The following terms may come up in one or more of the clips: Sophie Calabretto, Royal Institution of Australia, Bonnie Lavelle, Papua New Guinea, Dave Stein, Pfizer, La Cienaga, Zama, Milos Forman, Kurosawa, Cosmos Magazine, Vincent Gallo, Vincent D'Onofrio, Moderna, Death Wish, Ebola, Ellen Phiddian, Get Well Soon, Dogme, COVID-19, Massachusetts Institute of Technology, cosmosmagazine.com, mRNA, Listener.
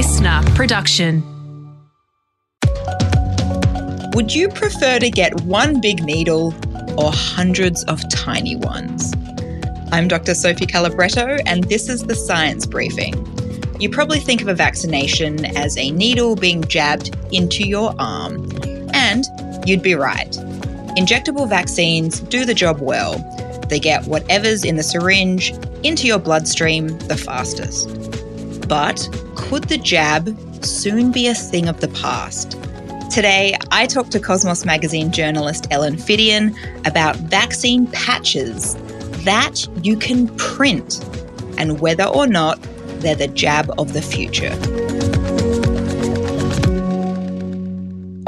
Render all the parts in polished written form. Listener Production. Would you prefer to get one big needle or hundreds of tiny ones? I'm Dr. Sophie Calabretto, and this is the Science Briefing. You probably think of a vaccination as a needle being jabbed into your arm, and you'd be right. Injectable vaccines do the job well. They get whatever's in the syringe into your bloodstream the fastest. But could the jab soon be a thing of the past? Today, I talked to Cosmos Magazine journalist Ellen Phiddian about vaccine patches that you can print and whether or not they're the jab of the future.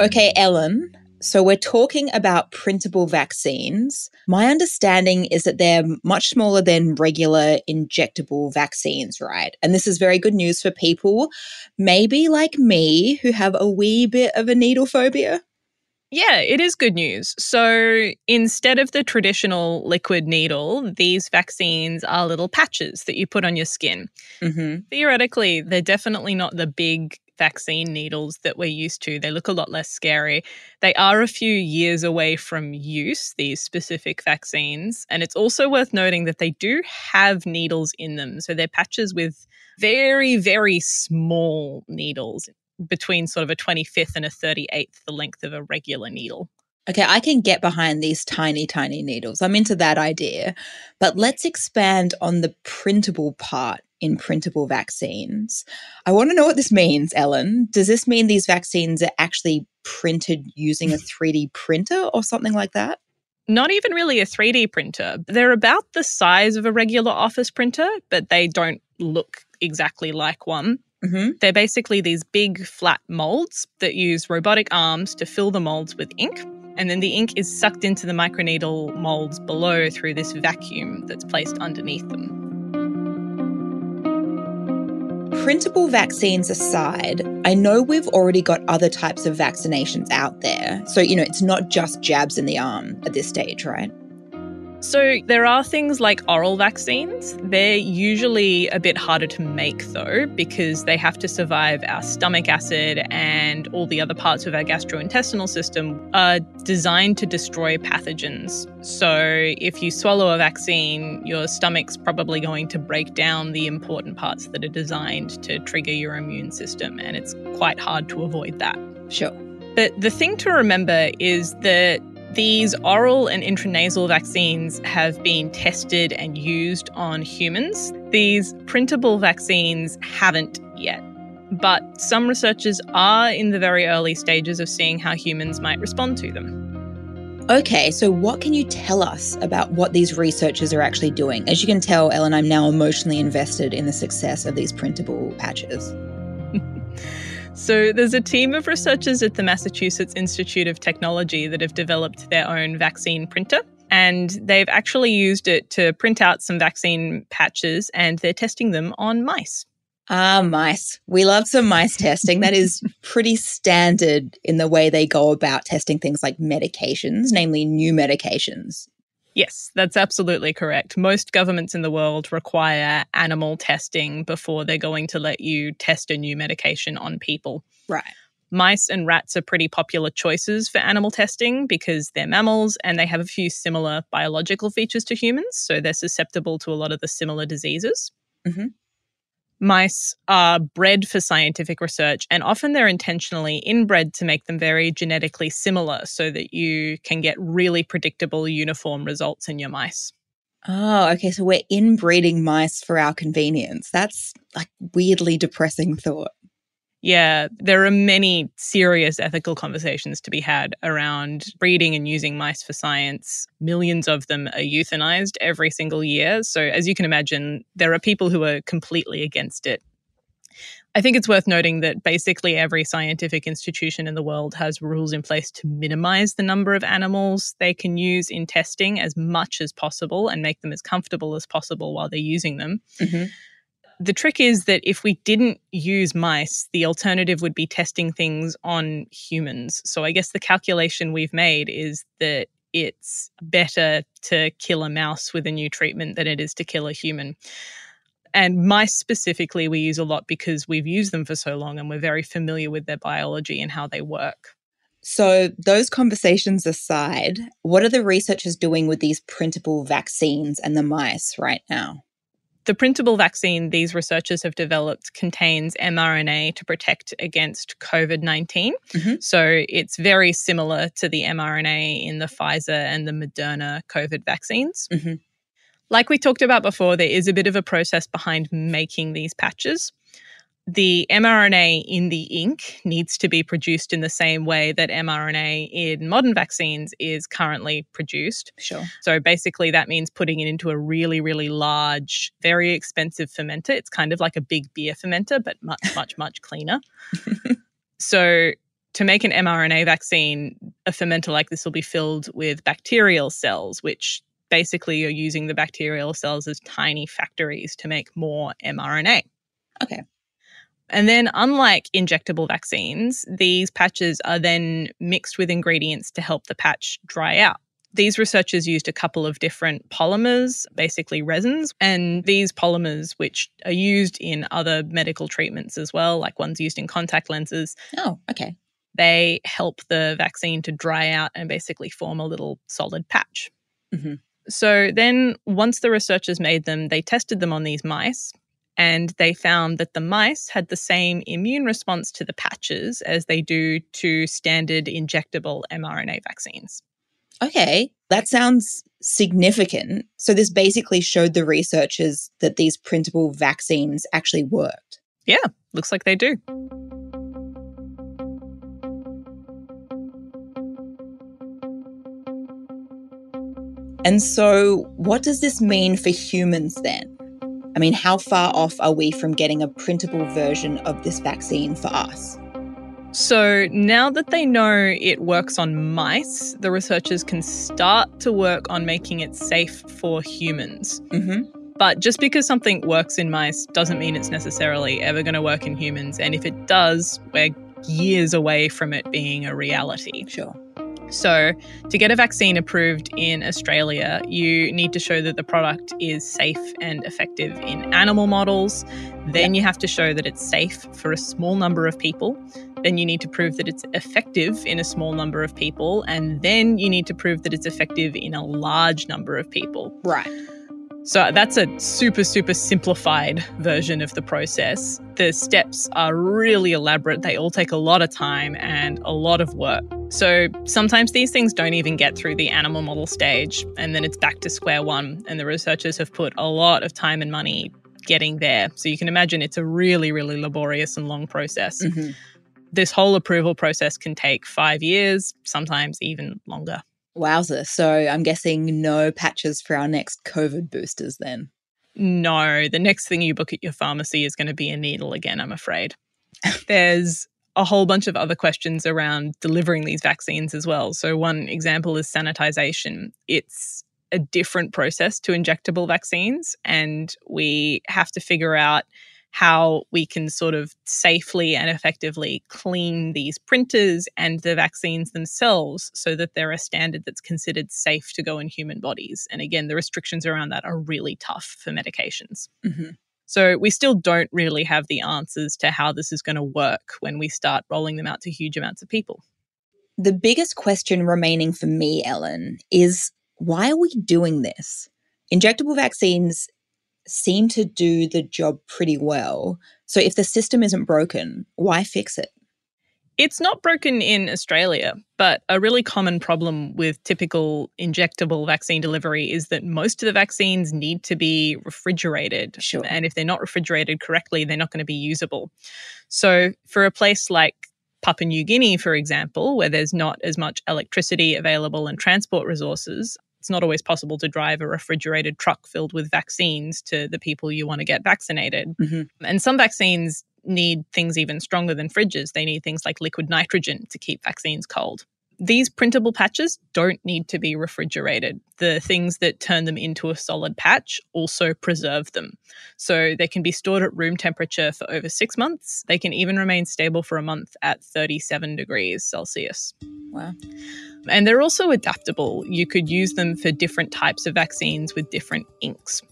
Okay, Ellen, so we're talking about printable vaccines. My understanding is that they're much smaller than regular injectable vaccines, right? And this is very good news for people, maybe like me, who have a wee bit of a needle phobia. Yeah, it is good news. So instead of the traditional liquid needle, these vaccines are little patches that you put on your skin. Mm-hmm. Theoretically, they're definitely not the big vaccine needles that we're used to. They look a lot less scary. They are a few years away from use, these specific vaccines. And it's also worth noting that they do have needles in them. So they're patches with very, very small needles, between sort of a 25th and a 38th, the length of a regular needle. Okay, I can get behind these tiny, tiny needles. I'm into that idea. But let's expand on the printable part in printable vaccines. I want to know what this means, Ellen. Does this mean these vaccines are actually printed using a 3D printer or something like that? Not even really a 3D printer. They're about the size of a regular office printer, but they don't look exactly like one. Mm-hmm. They're basically these big flat molds that use robotic arms to fill the molds with ink. And then the ink is sucked into the microneedle molds below through this vacuum that's placed underneath them. Printable vaccines aside, I know we've already got other types of vaccinations out there. So, it's not just jabs in the arm at this stage, right? So there are things like oral vaccines. They're usually a bit harder to make though, because they have to survive our stomach acid and all the other parts of our gastrointestinal system are designed to destroy pathogens. So if you swallow a vaccine, your stomach's probably going to break down the important parts that are designed to trigger your immune system, and it's quite hard to avoid that. Sure. But the thing to remember is that these oral and intranasal vaccines have been tested and used on humans. These printable vaccines haven't yet, but some researchers are in the very early stages of seeing how humans might respond to them. Okay, so what can you tell us about what these researchers are actually doing? As you can tell, Ellen, I'm now emotionally invested in the success of these printable patches. So there's a team of researchers at the Massachusetts Institute of Technology that have developed their own vaccine printer, and they've actually used it to print out some vaccine patches, and they're testing them on mice. Ah, mice. We love some mice testing. That is pretty standard in the way they go about testing things like medications, namely new medications. Yes, that's absolutely correct. Most governments in the world require animal testing before they're going to let you test a new medication on people. Right. Mice and rats are pretty popular choices for animal testing because they're mammals and they have a few similar biological features to humans, so they're susceptible to a lot of the similar diseases. Mm-hmm. Mice are bred for scientific research, and often they're intentionally inbred to make them very genetically similar so that you can get really predictable, uniform results in your mice. Oh, okay. So we're inbreeding mice for our convenience. That's like weirdly depressing thought. Yeah, there are many serious ethical conversations to be had around breeding and using mice for science. Millions of them are euthanized every single year. So as you can imagine, there are people who are completely against it. I think it's worth noting that basically every scientific institution in the world has rules in place to minimize the number of animals they can use in testing as much as possible and make them as comfortable as possible while they're using them. Mm-hmm. The trick is that if we didn't use mice, the alternative would be testing things on humans. So I guess the calculation we've made is that it's better to kill a mouse with a new treatment than it is to kill a human. And mice specifically we use a lot because we've used them for so long and we're very familiar with their biology and how they work. So those conversations aside, what are the researchers doing with these printable vaccines and the mice right now? The printable vaccine these researchers have developed contains mRNA to protect against COVID-19. Mm-hmm. So it's very similar to the mRNA in the Pfizer and the Moderna COVID vaccines. Mm-hmm. Like we talked about before, there is a bit of a process behind making these patches. The mRNA in the ink needs to be produced in the same way that mRNA in modern vaccines is currently produced. Sure. So basically that means putting it into a really, really large, very expensive fermenter. It's kind of like a big beer fermenter, but much, much, much cleaner. So to make an mRNA vaccine, a fermenter like this will be filled with bacterial cells, which basically you're using the bacterial cells as tiny factories to make more mRNA. Okay. And then unlike injectable vaccines, these patches are then mixed with ingredients to help the patch dry out. These researchers used a couple of different polymers, basically resins, and these polymers, which are used in other medical treatments as well, like ones used in contact lenses. Oh, okay. They help the vaccine to dry out and basically form a little solid patch. Mm-hmm. So then once the researchers made them, they tested them on these mice. And they found that the mice had the same immune response to the patches as they do to standard injectable mRNA vaccines. Okay, that sounds significant. So this basically showed the researchers that these printable vaccines actually worked. Yeah, looks like they do. And so what does this mean for humans then? I mean, how far off are we from getting a printable version of this vaccine for us? So now that they know it works on mice, the researchers can start to work on making it safe for humans. Mm-hmm. But just because something works in mice doesn't mean it's necessarily ever going to work in humans. And if it does, we're years away from it being a reality. Sure. So to get a vaccine approved in Australia, you need to show that the product is safe and effective in animal models. Then you have to show that it's safe for a small number of people. Then you need to prove that it's effective in a small number of people. And then you need to prove that it's effective in a large number of people. Right. So that's a super, super simplified version of the process. The steps are really elaborate. They all take a lot of time and a lot of work. So sometimes these things don't even get through the animal model stage, and then it's back to square one. And the researchers have put a lot of time and money getting there. So you can imagine it's a really, really laborious and long process. Mm-hmm. This whole approval process can take 5 years, sometimes even longer. Wowza. So I'm guessing no patches for our next COVID boosters then? No. The next thing you book at your pharmacy is going to be a needle again, I'm afraid. There's a whole bunch of other questions around delivering these vaccines as well. So one example is sanitization. It's a different process to injectable vaccines, and we have to figure out how we can sort of safely and effectively clean these printers and the vaccines themselves so that they're a standard that's considered safe to go in human bodies. And again, the restrictions around that are really tough for medications. Mm-hmm. So we still don't really have the answers to how this is going to work when we start rolling them out to huge amounts of people. The biggest question remaining for me, Ellen, is why are we doing this? Injectable vaccines seem to do the job pretty well. So if the system isn't broken, why fix it? It's not broken in Australia, but a really common problem with typical injectable vaccine delivery is that most of the vaccines need to be refrigerated. Sure. And if they're not refrigerated correctly, they're not going to be usable. So for a place like Papua New Guinea, for example, where there's not as much electricity available and transport resources, it's not always possible to drive a refrigerated truck filled with vaccines to the people you want to get vaccinated. Mm-hmm. And some vaccines need things even stronger than fridges. They need things like liquid nitrogen to keep vaccines cold. These printable patches don't need to be refrigerated. The things that turn them into a solid patch also preserve them. So they can be stored at room temperature for over 6 months. They can even remain stable for a month at 37 degrees Celsius. Wow. And they're also adaptable. You could use them for different types of vaccines with different inks.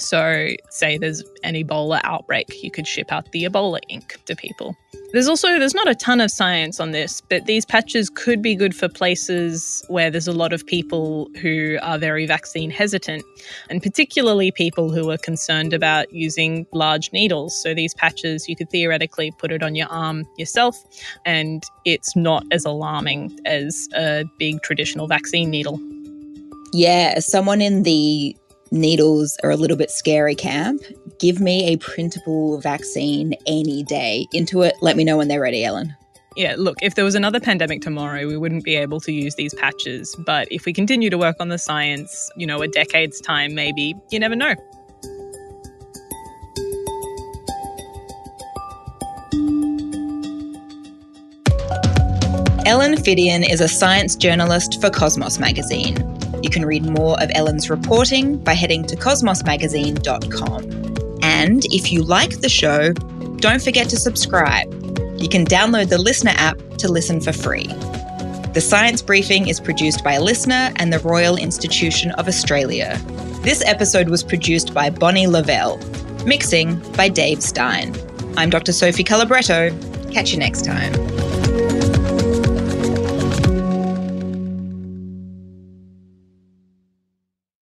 So say there's an Ebola outbreak, you could ship out the Ebola ink to people. There's not a ton of science on this, but these patches could be good for places where there's a lot of people who are very vaccine hesitant, and particularly people who are concerned about using large needles. So these patches, you could theoretically put it on your arm yourself, and it's not as alarming as a big traditional vaccine needle. Yeah, someone in the needles are a little bit scary camp, give me a printable vaccine any day. Into it, let me know when they're ready, Ellen. Yeah, look, if there was another pandemic tomorrow, we wouldn't be able to use these patches. But if we continue to work on the science, a decade's time maybe, you never know. Ellen Phiddian is a science journalist for Cosmos Magazine. You can read more of Ellen's reporting by heading to cosmosmagazine.com. And if you like the show, don't forget to subscribe. You can download the Listener app to listen for free. The Science Briefing is produced by Listener and the Royal Institution of Australia. This episode was produced by Bonnie Lavelle. Mixing by Dave Stein. I'm Dr. Sophie Calabretto. Catch you next time.